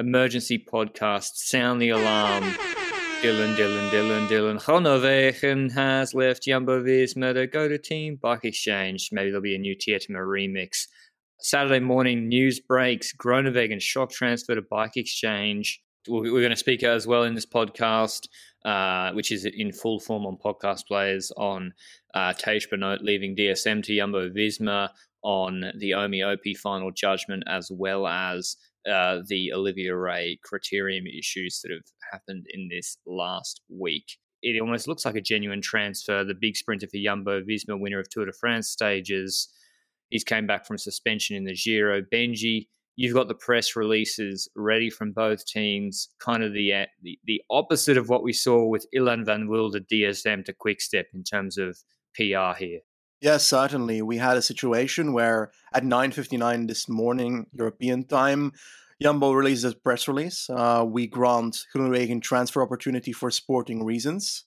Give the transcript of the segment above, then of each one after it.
Emergency podcast, sound the alarm. Dylan. Groenewegen has left Jumbo-Visma to go to Team BikeExchange. Maybe there'll be a new Tietema remix. Saturday morning news breaks. Groenewegen shock transfer to BikeExchange. We're going to speak as well in this podcast, which is in full form on podcast players, on Tiesj Benoot leaving DSM to Jumbo-Visma, on the Omi Opie final judgment, as well as the Olivia Ray criterium issues that have happened in this last week. It almost looks like a genuine transfer. The big sprinter for Jumbo-Visma, winner of Tour de France stages, he's came back from suspension in the Giro. Benji, you've got the press releases ready from both teams, kind of the opposite of what we saw with Ilan Van Wilder, DSM to Quick Step in terms of PR here. Yes, certainly. We had a situation where at 9:59 this morning, European time, Jumbo released a press release. We grant Groenewegen transfer opportunity for sporting reasons.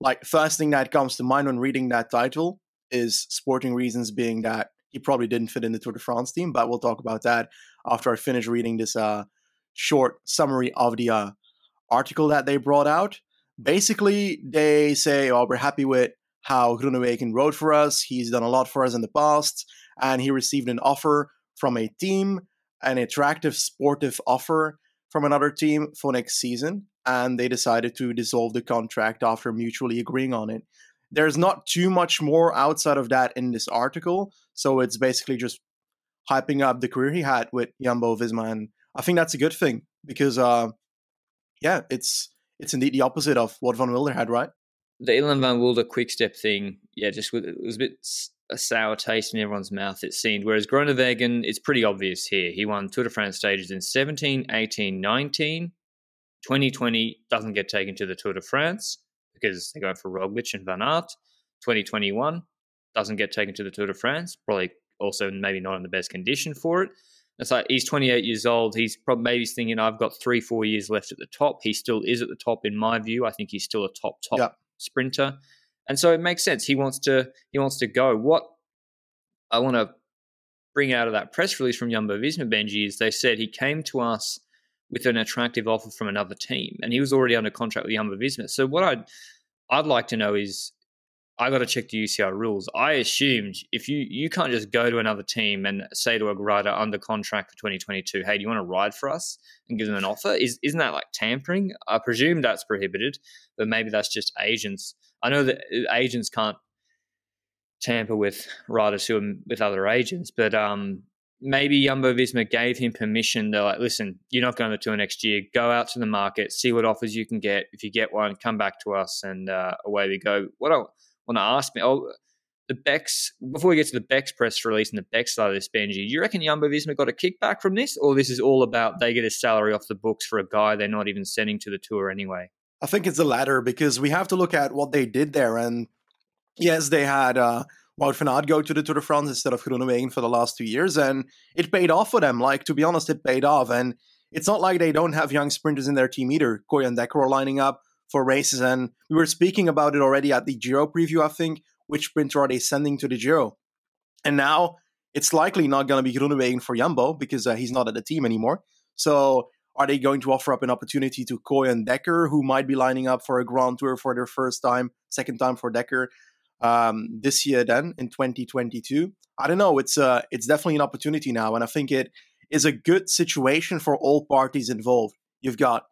Like, first thing that comes to mind when reading that title is sporting reasons, being that he probably didn't fit in the Tour de France team, but we'll talk about that after I finish reading this short summary of the article that they brought out. Basically, they say, oh, we're happy with how Groenewegen rode for us. He's done a lot for us in the past, and he received an offer from a team, an attractive sportive offer from another team for next season, and they decided to dissolve the contract after mutually agreeing on it. There's not too much more outside of that in this article, so it's basically just hyping up the career he had with Jumbo-Visma, and I think that's a good thing because, it's indeed the opposite of what Van Wilder had, right? The Ilan Van Wilder Quick Step thing, it was a bit a sour taste in everyone's mouth, it seemed. Whereas Groenewegen, it's pretty obvious here. He won Tour de France stages in 17, 18, 19. 2020 doesn't get taken to the Tour de France because they're going for Roglic and Van Aert. 2021 doesn't get taken to the Tour de France, probably also maybe not in the best condition for it. It's like he's 28 years old. He's probably maybe thinking, I've got 3-4 years left at the top. He still is at the top in my view. I think he's still a top sprinter, and so it makes sense he wants to go. What I want to bring out of that press release from Jumbo-Visma, Benji, is they said he came to us with an attractive offer from another team, and he was already under contract with Jumbo-Visma. So what I'd like to know is, I got to check the UCI rules. I assumed if you can't just go to another team and say to a rider under contract for 2022, hey, do you want to ride for us, and give them an offer? Isn't that like tampering? I presume that's prohibited, but maybe that's just agents. I know that agents can't tamper with riders who are with other agents, but maybe Jumbo-Visma gave him permission. They're like, listen, you're not going to the Tour next year. Go out to the market, see what offers you can get. If you get one, come back to us, and away we go. The Beck's, before we get to the Beck's press release and the Beck's side of this, Benji, you reckon Jumbo-Visma got a kickback from this, or this is all about they get a salary off the books for a guy they're not even sending to the Tour anyway? I think it's the latter, because we have to look at what they did there. And yes, they had Wout van Aert go to the Tour de France instead of Groenewegen for the last 2 years, and it paid off for them. Like, to be honest, it paid off. And it's not like they don't have young sprinters in their team either. Kooij and Decker are lining up for races, and we were speaking about it already at the Giro preview, I think, which sprinter are they sending to the Giro? And now it's likely not going to be Groenewegen for Jumbo because he's not at the team anymore. So are they going to offer up an opportunity to Kooij and Decker, who might be lining up for a Grand Tour for their second time for Decker this year then in 2022? I don't know. It's definitely an opportunity now, and I think it is a good situation for all parties involved. You've got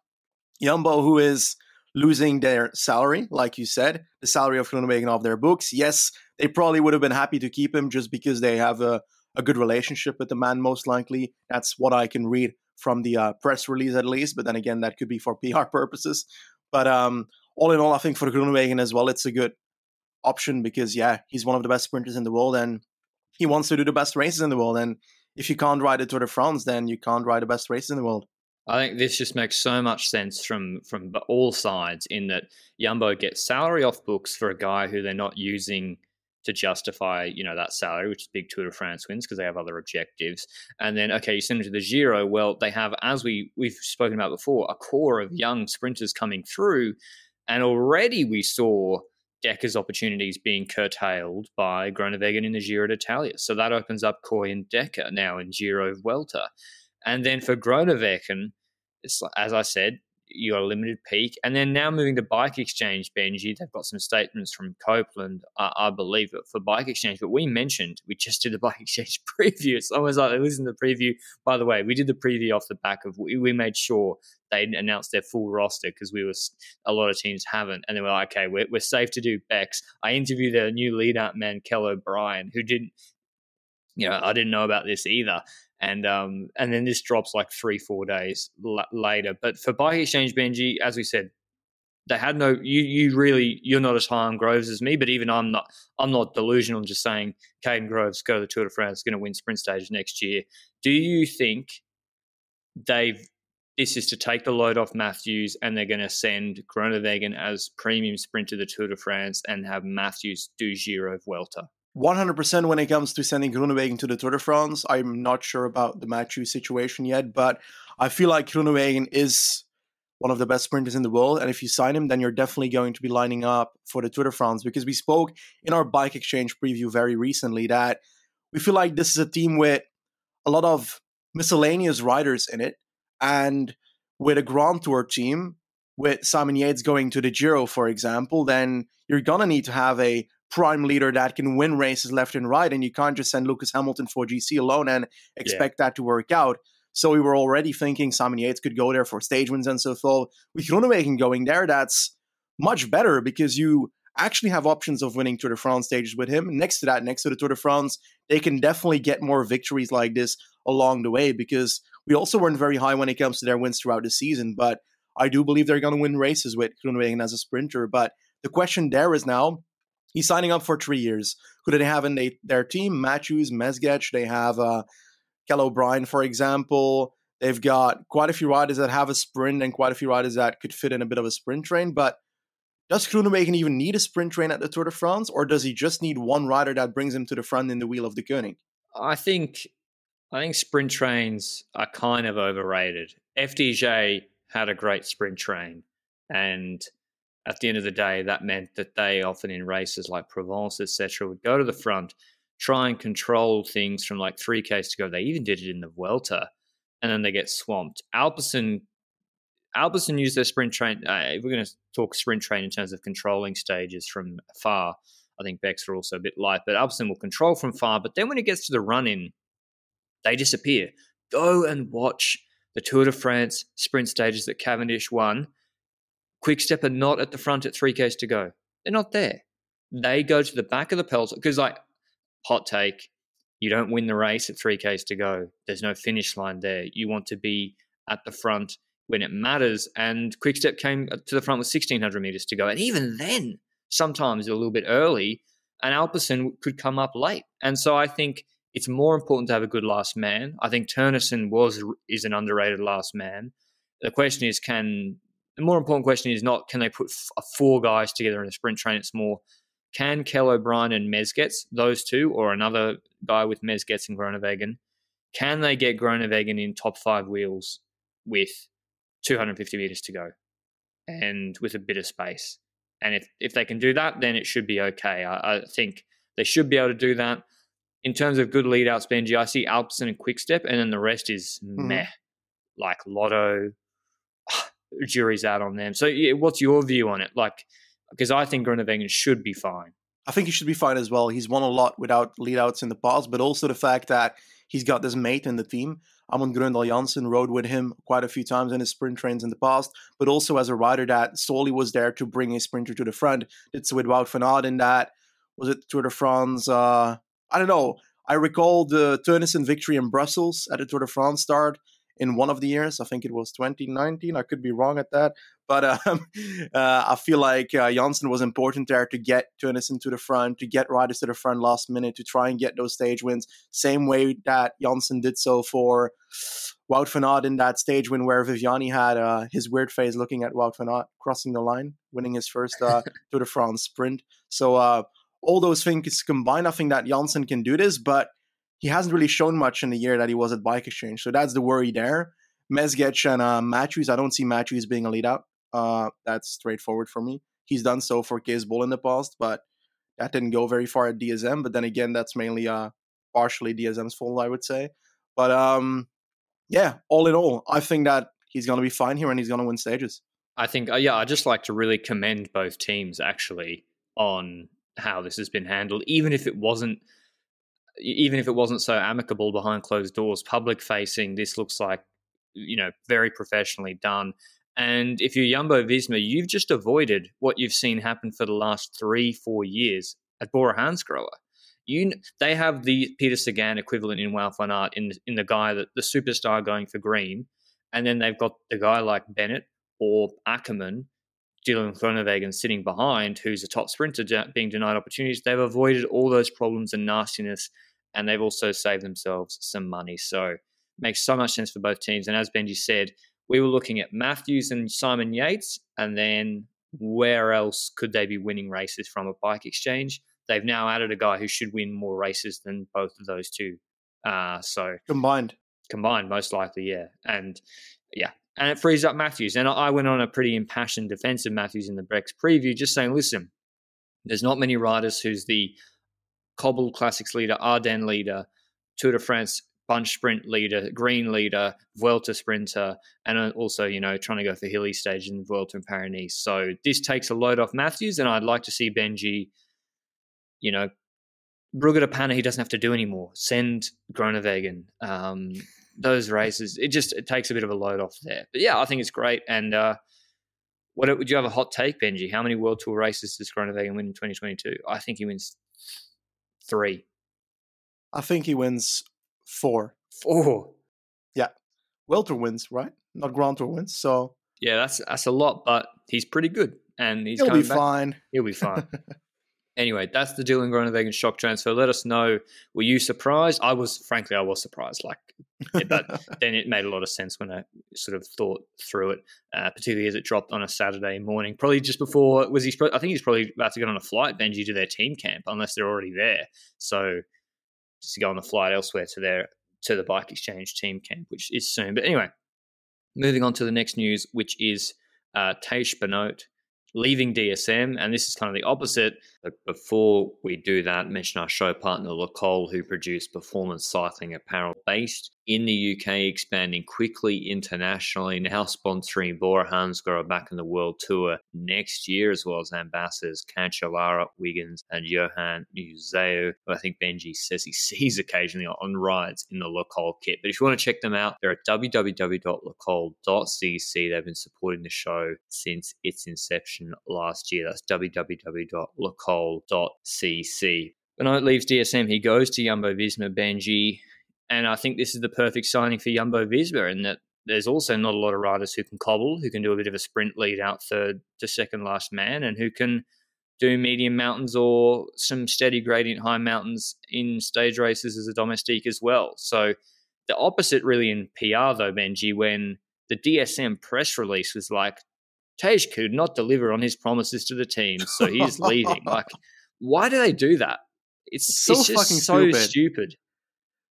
Jumbo, who is losing their salary, like you said, the salary of Groenewegen off their books. Yes, they probably would have been happy to keep him just because they have a good relationship with the man, most likely. That's what I can read from the press release, at least. But then again, that could be for PR purposes. But all in all, I think for Groenewegen as well, it's a good option because, he's one of the best sprinters in the world, and he wants to do the best races in the world. And if you can't ride a Tour de France, then you can't ride the best races in the world. I think this just makes so much sense from all sides, in that Jumbo gets salary off books for a guy who they're not using to justify, you know, that salary, which is big Tour de France wins because they have other objectives. And then, okay, you send them to the Giro. Well, they have, as we've spoken about before, a core of young sprinters coming through, and already we saw Decker's opportunities being curtailed by Groenewegen in the Giro d'Italia. So that opens up Kooij and Decker now in Giro Vuelta. And then for Groenewegen, it's like, as I said, you got a limited peak. And then now moving to BikeExchange, Benji, they've got some statements from Copeland, I believe, for BikeExchange. But we just did the BikeExchange preview. It's almost like they listened to the preview. By the way, we did the preview off the back of, we made sure they announced their full roster because a lot of teams haven't. And then we're like, okay, we're safe to do Bex. I interviewed their new lead-up man, Kel O'Brien, who didn't, you know, I didn't know about this either. And then this drops like 3-4 days later. But for BikeExchange, Benji, as we said, they had no. You're not as high on Groves as me, but even I'm not delusional. Just saying, Caden Groves go to the Tour de France, going to win sprint stage next year. Do you think this is to take the load off Matthews, and they're going to send Groenewegen as premium sprinter to the Tour de France and have Matthews do Giro Vuelta? 100% when it comes to sending Groenewegen to the Tour de France. I'm not sure about the Matthews situation yet, but I feel like Groenewegen is one of the best sprinters in the world. And if you sign him, then you're definitely going to be lining up for the Tour de France, because we spoke in our BikeExchange preview very recently that we feel like this is a team with a lot of miscellaneous riders in it. And with a Grand Tour team, with Simon Yates going to the Giro, for example, then you're going to need to have a prime leader that can win races left and right, and you can't just send Lewis Hamilton for GC alone and expect that to work out. So we were already thinking Simon Yates could go there for stage wins and so forth. With Groenewegen going there, that's much better because you actually have options of winning Tour de France stages with him. Next to that, next to the Tour de France, they can definitely get more victories like this along the way, because we also weren't very high when it comes to their wins throughout the season, but I do believe they're going to win races with Groenewegen as a sprinter. But the question there is now, he's signing up for 3 years. Who do they have in their team? Matthews, Mezgec. They have Kel O'Brien, for example. They've got quite a few riders that have a sprint and quite a few riders that could fit in a bit of a sprint train. But does Groenewegen even need a sprint train at the Tour de France, or does he just need one rider that brings him to the front in the wheel of the Koenig? I think sprint trains are kind of overrated. FDJ had a great sprint train, and at the end of the day, that meant that they often in races like Provence, etc., would go to the front, try and control things from like 3Ks to go. They even did it in the Vuelta, and then they get swamped. Alperson used their sprint train. If we're going to talk sprint train in terms of controlling stages from far, I think Becks are also a bit light, but Alperson will control from far. But then when it gets to the run-in, they disappear. Go and watch the Tour de France sprint stages that Cavendish won. Quick Step are not at the front at 3Ks to go. They're not there. They go to the back of the peloton because, like, hot take, you don't win the race at 3Ks to go. There's no finish line there. You want to be at the front when it matters. And Quick Step came to the front with 1,600 meters to go. And even then, sometimes a little bit early, and Alperson could come up late. And so I think it's more important to have a good last man. I think Teunissen is an underrated last man. The question is, the more important question is not can they put four guys together in a sprint train. It's more, can Kel O'Brien and Mezgec, those two, or another guy with Mezgec and Groenewegen, can they get Groenewegen in top five wheels with 250 meters to go and with a bit of space? And if they can do that, then it should be okay. I think they should be able to do that. In terms of good lead-outs, Benji, I see Alperson and Quick Step, and then the rest is meh, like Lotto. Jury's out on them. So what's your view on it? Like, because I think Groenewegen should be fine. I think he should be fine as well. He's won a lot without leadouts in the past, but also the fact that he's got this mate in the team. Amund Groenewegen Janssen rode with him quite a few times in his sprint trains in the past, but also as a rider that solely was there to bring a sprinter to the front. It's with Wout van Aert in that. Was it Tour de France? I don't know. I recall the Teunissen victory in Brussels at the Tour de France start. in one of the years. I think it was 2019. I could be wrong at that. But I feel like Janssen was important there to get Teunissen to the front, to get riders to the front last minute, to try and get those stage wins. Same way that Janssen did so for Wout van Aert in that stage win where Viviani had his weird face looking at Wout van Aert crossing the line, winning his first Tour de France sprint. So all those things combined, I think that Janssen can do this, but he hasn't really shown much in the year that he was at Bike Exchange. So that's the worry there. Mezgec and Matthews, I don't see Matthews being a lead-out. That's straightforward for me. He's done so for Kees Bol in the past, but that didn't go very far at DSM. But then again, that's mainly partially DSM's fault, I would say. But yeah, all in all, I think that he's going to be fine here and he's going to win stages. I think, yeah, I'd just like to really commend both teams actually on how this has been handled, even if it wasn't so amicable behind closed doors. Public facing, this looks like, you know, very professionally done. And if you're Jumbo-Visma, you've just avoided what you've seen happen for the last 3-4 years at Bora-Hansgrohe. They have the Peter Sagan equivalent in Wout van Aert in the guy, that the superstar going for green, and then they've got the guy like Bennett or Ackerman, Dylan Groenewegen sitting behind, who's a top sprinter being denied opportunities. They've avoided all those problems and nastiness, and they've also saved themselves some money. So makes so much sense for both teams. And as Benji said, we were looking at Matthews and Simon Yates, and then where else could they be winning races from a Bike Exchange? They've now added a guy who should win more races than both of those two. So combined, most likely, yeah. And it frees up Matthews. And I went on a pretty impassioned defense of Matthews in the Brex preview, just saying, listen, there's not many riders who's the Cobble Classics leader, Ardennes leader, Tour de France bunch sprint leader, green leader, Vuelta sprinter, and also, you know, trying to go for hilly stage in Vuelta and Paris-Nice. So this takes a load off Matthews, and I'd like to see Benji, you know, Brugge to Panna, he doesn't have to do anymore. Send Groenewegen. Those races, it takes a bit of a load off there. But yeah, I think it's great. And would you have a hot take, Benji? How many World Tour races does Groenewegen win in 2022? I think he wins 3. I think he wins 4. 4? Yeah. World Tour wins, right? Not Grand Tour wins. So yeah, that's a lot, but he's pretty good. And he'll be fine. He'll be fine. Anyway, that's the Dylan Groenewegen shock transfer. Let us know. Were you surprised? I was surprised. Like, yeah, but then it made a lot of sense when I sort of thought through it, particularly as it dropped on a Saturday morning, probably just before. I think he's probably about to get on a flight, Benji, to their team camp, unless they're already there. So just to go on a flight elsewhere to the Bike Exchange team camp, which is soon. But anyway, moving on to the next news, which is Tiesj Benoot leaving DSM, and this is kind of the opposite. But before we do that, mention our show partner, Lacole, who produce performance cycling apparel based in the UK, expanding quickly internationally, now sponsoring Bora-Hansgrohe back in the World Tour next year, as well as ambassadors Cancellara, Wiggins, and Johan Museu, who I think Benji says he sees occasionally on rides in the Lacole kit. But if you want to check them out, they're at www.lacole.cc. They've been supporting the show since its inception last year. That's www.lacole.cc. Benoot leaves DSM. He goes to Jumbo-Visma, Benji. And I think this is the perfect signing for Jumbo-Visma, in that there's also not a lot of riders who can cobble, who can do a bit of a sprint lead out third to second last man, and who can do medium mountains or some steady gradient high mountains in stage races as a domestique as well. So the opposite really in PR though, Benji, when the DSM press release was like, Tiesj could not deliver on his promises to the team, so he's leaving. Like, why do they do that? It's just fucking so stupid.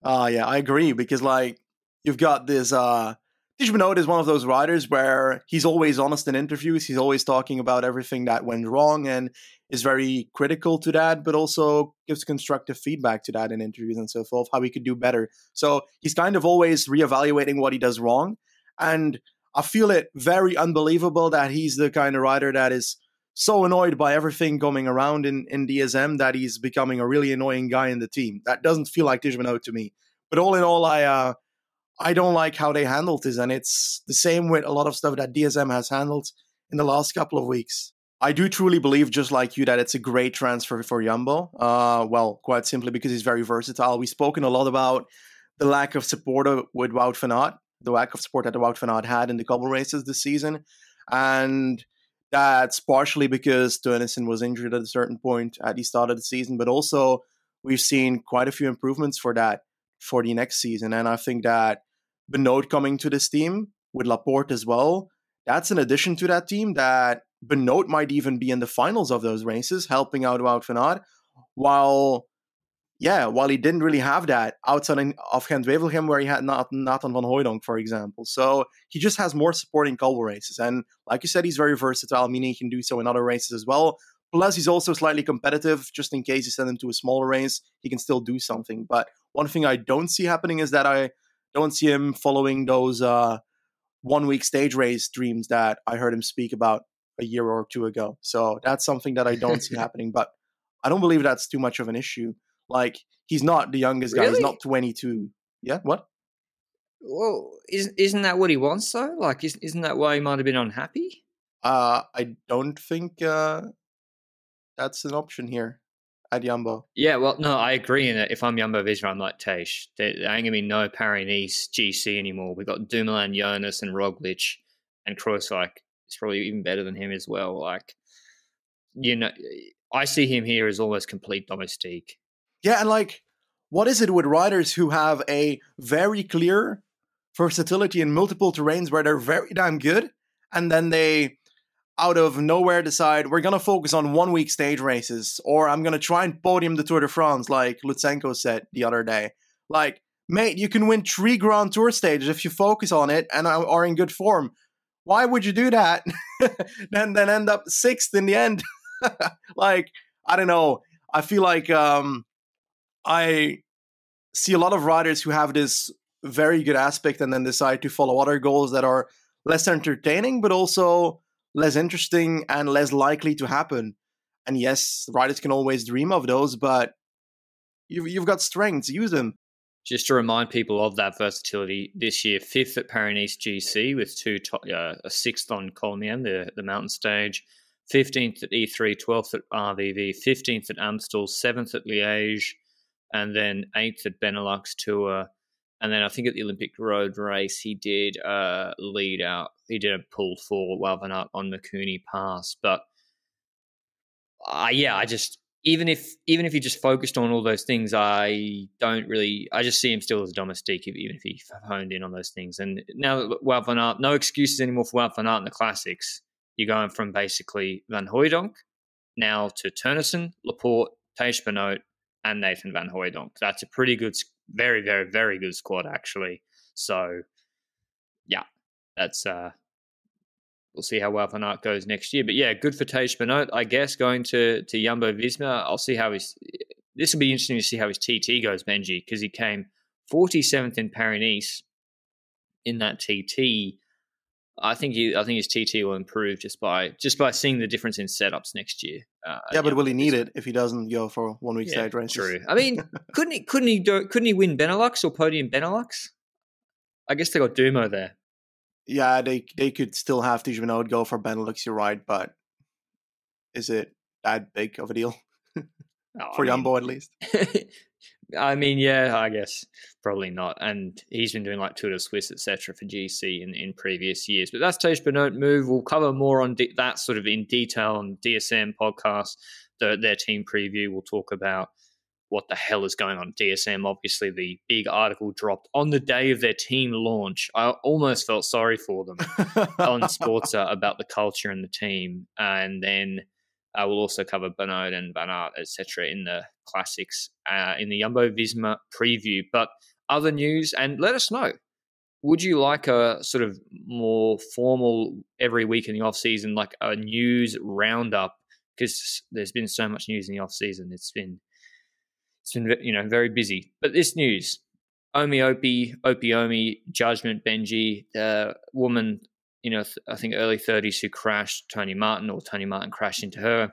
Yeah, I agree, because like you've got this Tiesj Benoot is one of those riders where he's always honest in interviews. He's always talking about everything that went wrong and is very critical to that, but also gives constructive feedback to that in interviews and so forth, how he could do better. So he's kind of always reevaluating what he does wrong. And I feel it very unbelievable that he's the kind of rider that is so annoyed by everything going around in DSM that he's becoming a really annoying guy in the team. That doesn't feel like Tiesj Benoot to me. But all in all, I don't like how they handled this, and it's the same with a lot of stuff that DSM has handled in the last couple of weeks. I do truly believe, just like you, that it's a great transfer for Jumbo. Well, quite simply because he's very versatile. We've spoken a lot about the lack of support with Wout van Aert. the lack of support that Wout van Aert had in the couple races this season. And that's partially because Teunissen was injured at a certain point at the start of the season, but also we've seen quite a few improvements for that for the next season. And I think that Benoot coming to this team with Laporte as well, that's an addition to that team that Benoot might even be in the finals of those races, helping out Wout van Aert. While he didn't really have that outside of Gent-Wevelgem, where he had Nathan van Hooydonk, for example. So he just has more support in couple races. And like you said, he's very versatile, meaning he can do so in other races as well. Plus, he's also slightly competitive. Just in case you send him to a smaller race, he can still do something. But one thing I don't see happening is that I don't see him following those one-week stage race dreams that I heard him speak about a year or two ago. So that's something that I don't see happening. But I don't believe that's too much of an issue. Like, he's not the youngest guy. He's not 22. Yeah, what? Well, isn't that what he wants, though? Like, isn't that why he might have been unhappy? I don't think that's an option here at Jumbo. Yeah, well, no, I agree in that. If I'm Jumbo-Visma, I'm like, Tiesj, there ain't going to be no Paris-Nice GC anymore. We've got Dumoulin, Jonas, and Roglic, and Kooij, like, it's probably even better than him as well. Like, you know, I see him here as almost complete domestique. Yeah, and like, what is it with riders who have a very clear versatility in multiple terrains where they're very damn good, and then they, out of nowhere, decide, we're going to focus on one-week stage races, or I'm going to try and podium the Tour de France, like Lutsenko said the other day. Like, mate, you can win 3 Grand Tour stages if you focus on it and are in good form. Why would you do that? then end up 6th in the end. Like, I don't know. I feel like I see a lot of riders who have this very good aspect and then decide to follow other goals that are less entertaining, but also less interesting and less likely to happen. And yes, riders can always dream of those, but you've got strengths, use them. Just to remind people of that versatility, this year, 5th at Paris-Nice GC with a 6th on Colmien, the mountain stage, 15th at E3, 12th at RVV, 15th at Amstel, 7th at Liège, and then 8th at Benelux Tour. And then I think at the Olympic Road race, he did a lead out. He did a pull for Wout van Aert on Mikuni Pass. But I just, even if he just focused on all those things, I just see him still as a domestique, even if he honed in on those things. And now that Wout van Aert, no excuses anymore for Wout van Aert in the classics. You're going from basically Van Hooydonk now to Teunissen, Laporte, Tiesj Benoot, and Nathan van Hooydonk. That's a pretty good, very, very, very good squad, actually. So, yeah, that's we'll see how Wout van Aert goes next year. But, yeah, good for Tiesj Benoot, I guess, going to Jumbo-Visma. I'll see how this will be interesting to see how his TT goes, Benji, because he came 47th in Paris-Nice in that TT. I think his TT will improve just by seeing the difference in setups next year. But will he need it if he doesn't go for 1 week stage races? True. I mean, couldn't he win Benelux or podium Benelux? I guess they got Dumo there. Yeah, they could still have Tiesj Benoot go for Benelux. You're right, but is it that big of a deal for Jumbo at least? I mean, yeah, I guess probably not. And he's been doing like Tour de Suisse, etc., for GC in previous years. But that's Tiesj Benoot move. We'll cover more on that sort of in detail on DSM podcast, their team preview. We'll talk about what the hell is going on at DSM. Obviously, the big article dropped on the day of their team launch. I almost felt sorry for them on Sportza about the culture and the team, and then. I will also cover Benoot and Van Aert, etc., in the classics, in the Jumbo-Visma preview. But other news, and let us know, would you like a sort of more formal every week in the off-season, like a news roundup? Because there's been so much news in the off-season. It's been very busy. But this news, Opiomi, Judgment, Benji, the woman... I think early 30s who crashed Tony Martin, or Tony Martin crashed into her,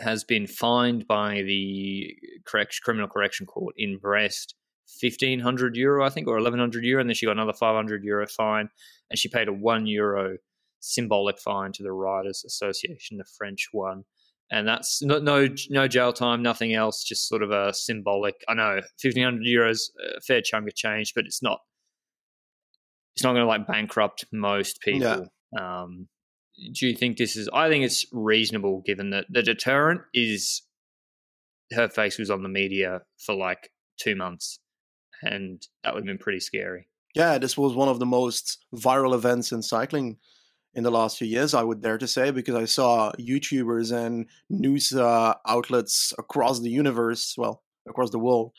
has been fined by the Criminal Correction Court in Brest, €1,500, I think, or €1,100, and then she got another €500 fine, and she paid a €1 symbolic fine to the Riders Association, the French one. And that's no jail time, nothing else, just sort of a symbolic, I know, €1,500, a fair chunk of change, but it's not it's not going to like bankrupt most people. Yeah. Do you think this is? I think it's reasonable given that the deterrent is her face was on the media for like 2 months, and that would have been pretty scary. Yeah, this was one of the most viral events in cycling in the last few years, I would dare to say, because I saw YouTubers and news outlets across the universe, well, across the world,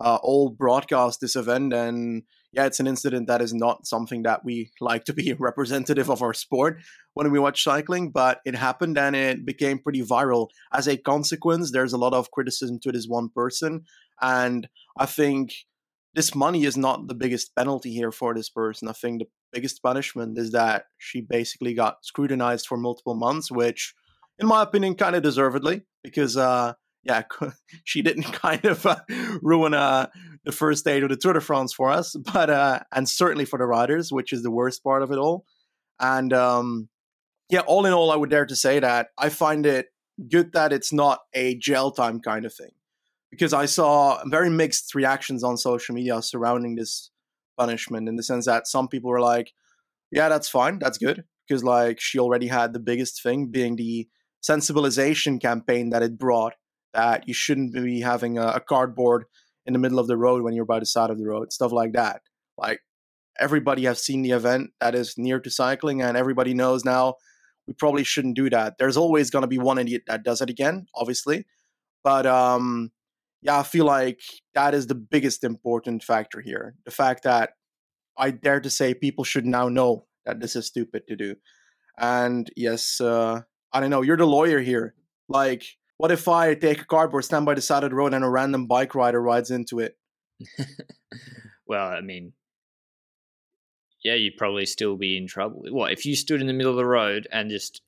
all broadcast this event. And yeah, it's an incident that is not something that we like to be representative of our sport when we watch cycling, but it happened and it became pretty viral. As a consequence, there's a lot of criticism to this one person. And I think this money is not the biggest penalty here for this person. I think the biggest punishment is that she basically got scrutinized for multiple months, which, in my opinion, kind of deservedly, because she didn't kind of ruin the first stage of the Tour de France for us, but and certainly for the riders, which is the worst part of it all. And all in all, I would dare to say that I find it good that it's not a jail time kind of thing, because I saw very mixed reactions on social media surrounding this punishment, in the sense that some people were like, yeah, that's fine, that's good, because like she already had the biggest thing being the sensibilization campaign that it brought, that you shouldn't be having a cardboard in the middle of the road when you're by the side of the road, stuff like that. Like, everybody has seen the event that is near to cycling, and everybody knows now we probably shouldn't do that. There's always going to be one idiot that does it again, obviously, but yeah, I feel like that is the biggest important factor here. The fact that I dare to say people should now know that this is stupid to do. And yes, I don't know, you're the lawyer here. Like, what if I take a cardboard, stand by the side of the road, and a random bike rider rides into it? Well, I mean, yeah, you'd probably still be in trouble. What, if you stood in the middle of the road and just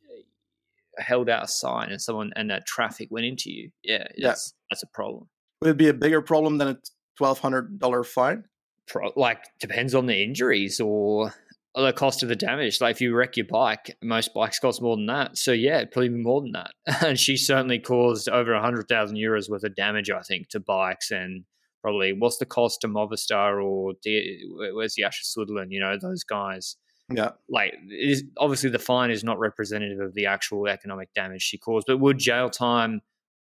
held out a sign and someone and that traffic went into you? Yeah, that's a problem. Would it be a bigger problem than a $1,200 fine? Depends on the injuries or the cost of the damage. Like, if you wreck your bike, most bikes cost more than that. So, yeah, it'd probably be more than that. And she certainly caused over 100,000 euros worth of damage, I think, to bikes. And probably, what's the cost to Movistar or where's the Asher Sutherland, those guys? Yeah. Like, it is, obviously, the fine is not representative of the actual economic damage she caused. But would jail time,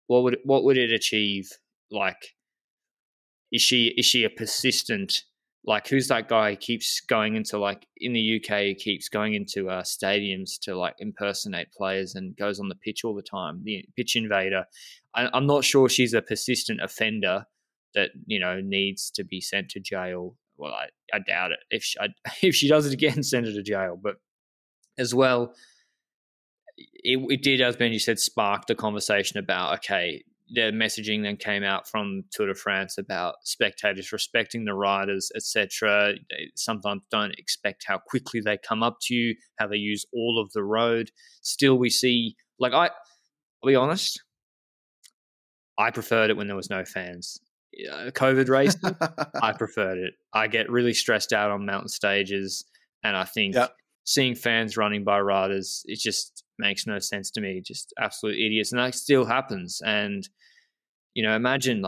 what would it achieve? Like, is she a persistent, like, who's that guy who keeps going into, like, in the UK, he keeps going into stadiums to, like, impersonate players and goes on the pitch all the time, the pitch invader? I'm not sure she's a persistent offender that, needs to be sent to jail. Well, I doubt it. If she does it again, send her to jail. But as well, it did, as Benji said, spark the conversation about, okay, their messaging then came out from Tour de France about spectators respecting the riders, etc. They sometimes don't expect how quickly they come up to you, how they use all of the road. Still, we see, like, I'll be honest, I preferred it when there was no fans. COVID race, I preferred it. I get really stressed out on mountain stages, and I think seeing fans running by riders, it just makes no sense to me. Just absolute idiots, and that still happens. And imagine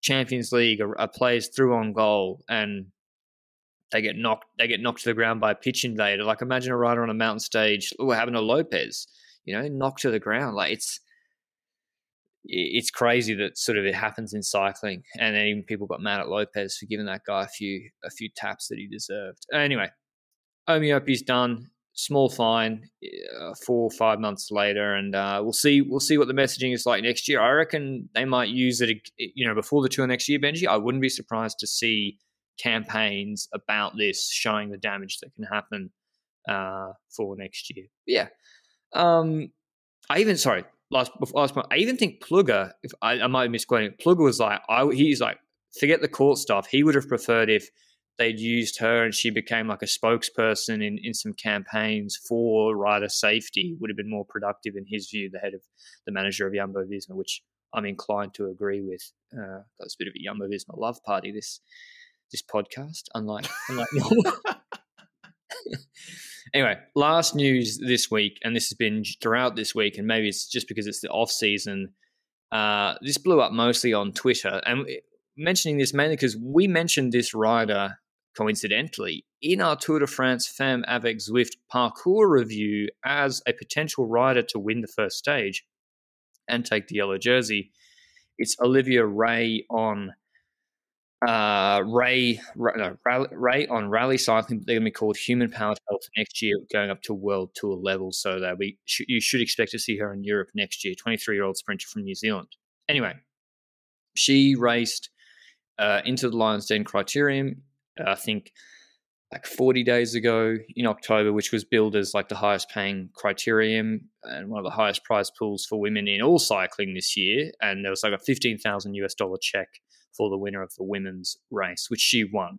Champions League, a player's through on goal and they get knocked to the ground by a pitch invader. Like, imagine a rider on a mountain stage, we're having a Lopez, knocked to the ground. Like, it's crazy that sort of it happens in cycling. And then even people got mad at Lopez for giving that guy a few taps that he deserved. Anyway, Omiopi's done. Small fine, 4 or 5 months later, and we'll see what the messaging is like next year. I reckon they might use it, before the tour next year, Benji. I wouldn't be surprised to see campaigns about this showing the damage that can happen for next year. But yeah, last point. I even think Pluger, if I might be misquoting, Pluger was like, he's like, forget the court stuff. He would have preferred if they'd used her and she became like a spokesperson in some campaigns for rider safety. Would have been more productive in his view, the head of the manager of Jumbo-Visma, which I'm inclined to agree with. That's a bit of a Jumbo-Visma love party, this podcast, unlike normal. Anyway, last news this week, and this has been throughout this week, and maybe it's just because it's the off-season. This blew up mostly on Twitter, and mentioning this mainly because we mentioned this rider coincidentally, in our Tour de France Femmes avec Zwift parcours review as a potential rider to win the first stage and take the yellow jersey. It's Olivia Ray on Ray on Rally Cycling. They're going to be called Human Powered Health next year, going up to World Tour level, so that you should expect to see her in Europe next year, 23-year-old sprinter from New Zealand. Anyway, she raced into the Lions Den Criterium, I think like 40 days ago in October, which was billed as like the highest paying criterium and one of the highest prize pools for women in all cycling this year. And there was like a $15,000 check for the winner of the women's race, which she won.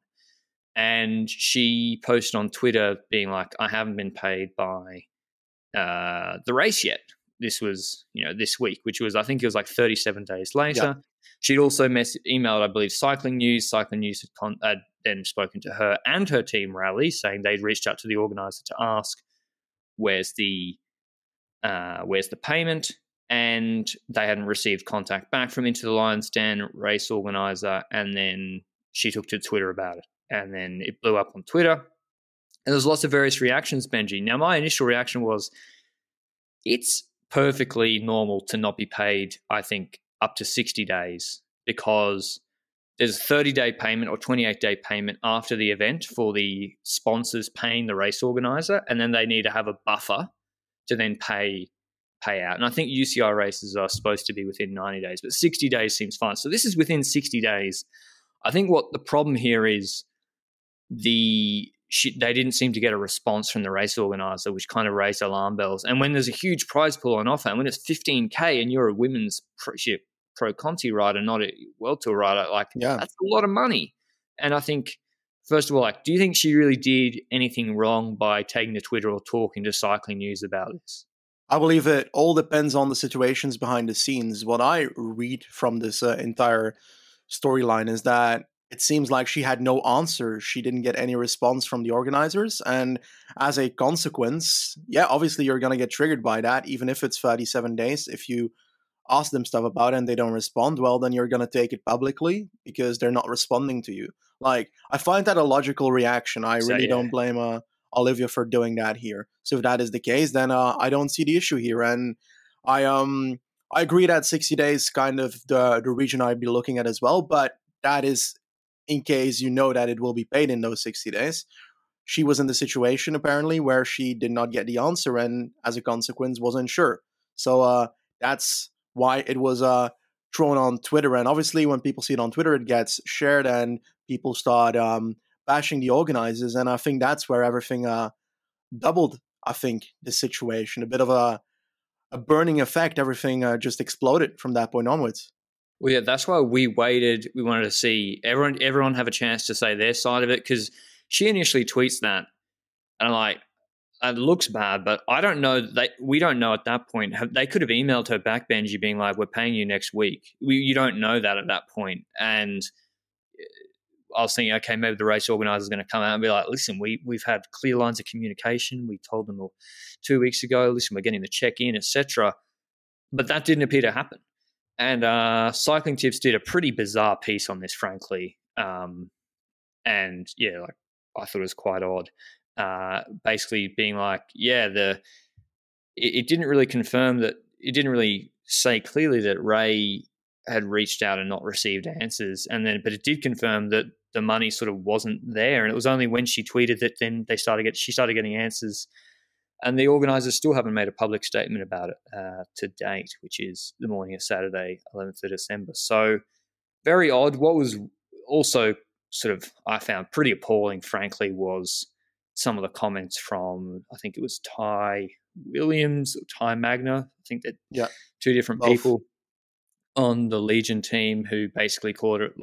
And she posted on Twitter being like, I haven't been paid by the race yet. This was, this week, which was, I think it was like 37 days later. Yep. She'd also emailed, I believe, Cycling News. Cycling News had then spoken to her and her team, Rally, saying they'd reached out to the organizer to ask, where's the payment? And they hadn't received contact back from Into the Lions Den race organizer. And then she took to Twitter about it. And then it blew up on Twitter. And there's lots of various reactions, Benji. Now, my initial reaction was, it's perfectly normal to not be paid, I think, up to 60 days, because there's a 30-day payment or 28-day payment after the event for the sponsors paying the race organizer, and then they need to have a buffer to then pay out. And I think UCI races are supposed to be within 90 days, but 60 days seems fine. So this is within 60 days. I think what the problem here is they didn't seem to get a response from the race organizer, which kind of raised alarm bells. And when there's a huge prize pool on offer, and when it's 15K and you're a women's pro Conti rider, not a World Tour rider, that's a lot of money. And I think, first of all, do you think she really did anything wrong by taking to Twitter or talking to Cycling News about this? I believe it all depends on the situations behind the scenes. What I read from this entire storyline is that it seems like she had no answer. She didn't get any response from the organizers. And as a consequence, obviously you're going to get triggered by that, even if it's 37 days. If you ask them stuff about it and they don't respond, well, then you're going to take it publicly because they're not responding to you. I find that a logical reaction. I really don't blame Olivia for doing that here. So if that is the case, then I don't see the issue here. And I agree that 60 days kind of the region I'd be looking at as well, but that is in case you know that it will be paid in those 60 days. She was in the situation apparently where she did not get the answer and as a consequence wasn't sure. So that's why it was thrown on Twitter. And obviously when people see it on Twitter, it gets shared and people start bashing the organizers. And I think that's where everything doubled, I think, the situation. A bit of a burning effect. Everything just exploded from that point onwards. Well, yeah, that's why we waited. We wanted to see everyone have a chance to say their side of it, because she initially tweets that, and I'm like, it looks bad, but I don't know. We don't know at that point. They could have emailed her back, Benji, being like, we're paying you next week. You don't know that at that point. And I was thinking, okay, maybe the race organizer is going to come out and be like, listen, we've had clear lines of communication. We told them 2 weeks ago, listen, we're getting the check-in, etc. But that didn't appear to happen. And Cycling Tips did a pretty bizarre piece on this, frankly. I thought it was quite odd. Basically being like, it didn't really confirm that, it didn't really say clearly that Ray had reached out and not received answers. But it did confirm that the money sort of wasn't there. And it was only when she tweeted that then she started getting answers. And the organisers still haven't made a public statement about it to date, which is the morning of Saturday, 11th of December. So very odd. What was also sort of, I found pretty appalling, frankly, was some of the comments from, I think it was Ty Williams or Ty Magna. I think that two different people on the Legion team who basically called it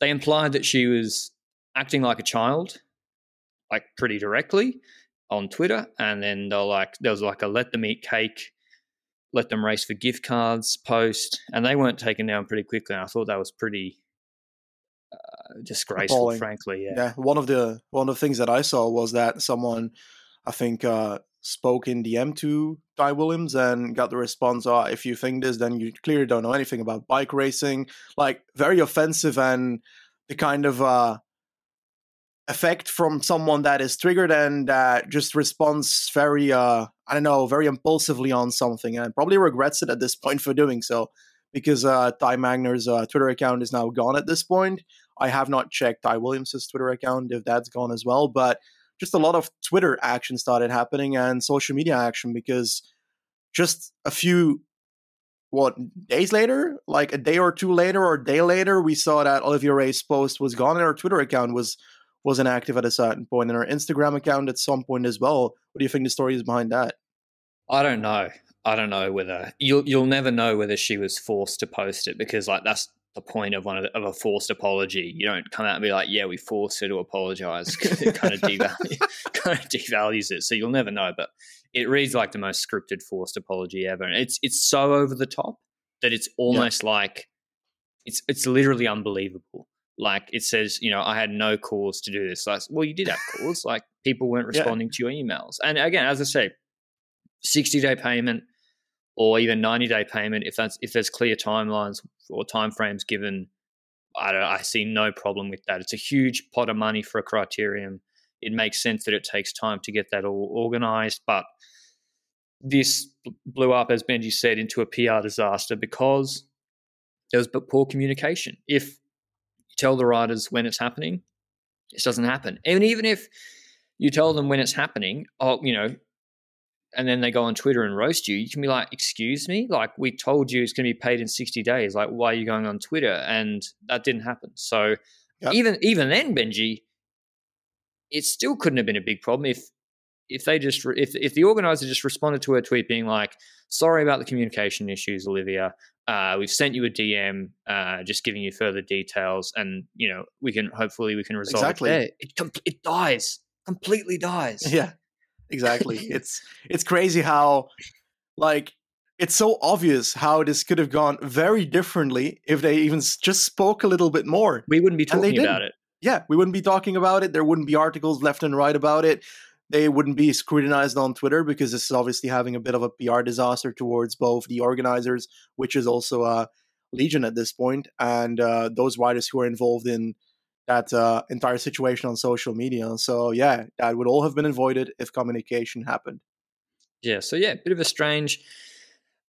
they implied that she was acting like a child, pretty directly, on Twitter. And then there was a let them eat cake, let them race for gift cards post, and they weren't taken down pretty quickly. And I thought that was pretty disgraceful, appalling, frankly. Yeah. One of the things that I saw was that someone, I think, spoke in DM to Ty Williams and got the response, if you think this, then you clearly don't know anything about bike racing. Very offensive, and the kind of effect from someone that is triggered and just responds very, very impulsively on something, and probably regrets it at this point for doing so, because Ty Magner's Twitter account is now gone at this point. I have not checked Ty Williams' Twitter account, if that's gone as well, but just a lot of Twitter action started happening and social media action, because just a few days later, like a day or two later or a day later, we saw that Olivia Ray's post was gone and her Twitter account was inactive at a certain point, and her Instagram account at some point as well. What do you think the story is behind that? I don't know whether you'll never know whether she was forced to post it, because like that's the point of a forced apology. You don't come out and be like, yeah, we forced her to apologize. It kind of devalues it. So you'll never know, but it reads like the most scripted forced apology ever. And it's so over the top that it's almost like it's literally unbelievable. Like it says, I had no cause to do this. Like, well, you did have cause. Like people weren't responding to your emails. And again, as I say, 60-day payment or even 90-day payment, if there's clear timelines or timeframes given, I see no problem with that. It's a huge pot of money for a criterium. It makes sense that it takes time to get that all organised, but this blew up, as Benji said, into a PR disaster because there was poor communication. If you tell the riders when it's happening, it doesn't happen. And even if you tell them when it's happening, and then they go on Twitter and roast you, you can be like, excuse me? Like, we told you it's going to be paid in 60 days. Like, why are you going on Twitter? And that didn't happen. So even then, Benji, it still couldn't have been a big problem if the organizer just responded to her tweet being like, sorry about the communication issues, Olivia. We've sent you a DM just giving you further details, and we can resolve it there. It dies, completely dies. Yeah. Exactly. It's crazy how, like, it's so obvious how this could have gone very differently if they even just spoke a little bit more. We wouldn't be talking about it. Yeah, we wouldn't be talking about it. There wouldn't be articles left and right about it. They wouldn't be scrutinized on Twitter, because this is obviously having a bit of a PR disaster towards both the organizers, which is also Legion at this point, and those riders who are involved in that entire situation on social media. So, yeah, that would all have been avoided if communication happened. Yeah, so, yeah, a bit of a strange...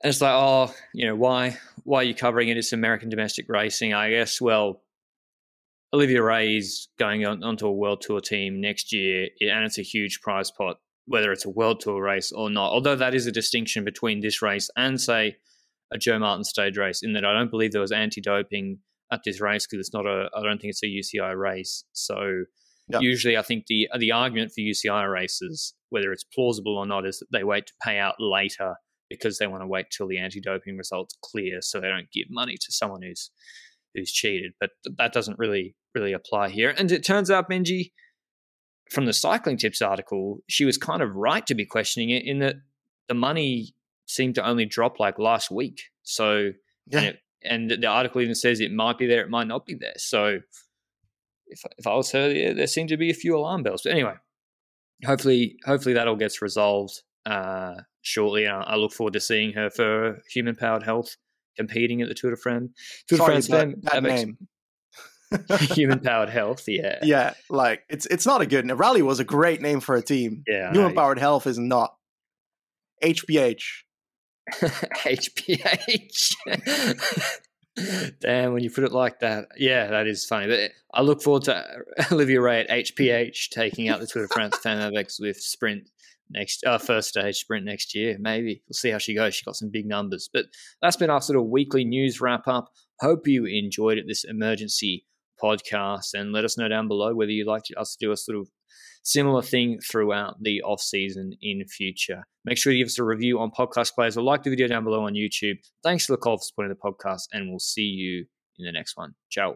And it's like, why are you covering it? It's American domestic racing, I guess. Well, Olivia Ray is going onto a World Tour team next year, and it's a huge prize pot, whether it's a World Tour race or not, although that is a distinction between this race and, say, a Joe Martin stage race, in that I don't believe there was anti-doping at this race, because I don't think it's a UCI race. So usually I think the argument for UCI races, whether it's plausible or not, is that they wait to pay out later because they want to wait till the anti-doping results clear, so they don't give money to someone who's cheated. But that doesn't really apply here. And it turns out, Benji, from the Cycling Tips article, she was kind of right to be questioning it, in that the money seemed to only drop like last week. So and the article even says it might be there, it might not be there. So if I was her, there seemed to be a few alarm bells. But anyway, hopefully that all gets resolved shortly. And I look forward to seeing her for Human Powered Health competing at the Tour de France. Human Powered Health, yeah. Yeah, like it's not a good name. Rally was a great name for a team. Yeah, Human Powered Health is not. HPH. HPH. Damn, when you put it like that, yeah, that is funny. But I look forward to Olivia Ray at HPH taking out the Tour de France fan Avex with sprint next, first stage sprint next year. Maybe we'll see how she goes. She got some big numbers. But that's been our sort of weekly news wrap up. Hope you enjoyed it, this emergency podcast, and let us know down below whether you'd like us to do a sort of similar thing throughout the off season in future. Make sure you give us a review on podcast players or like the video down below on YouTube. Thanks to the call for supporting the podcast, and we'll see you in the next one. Ciao.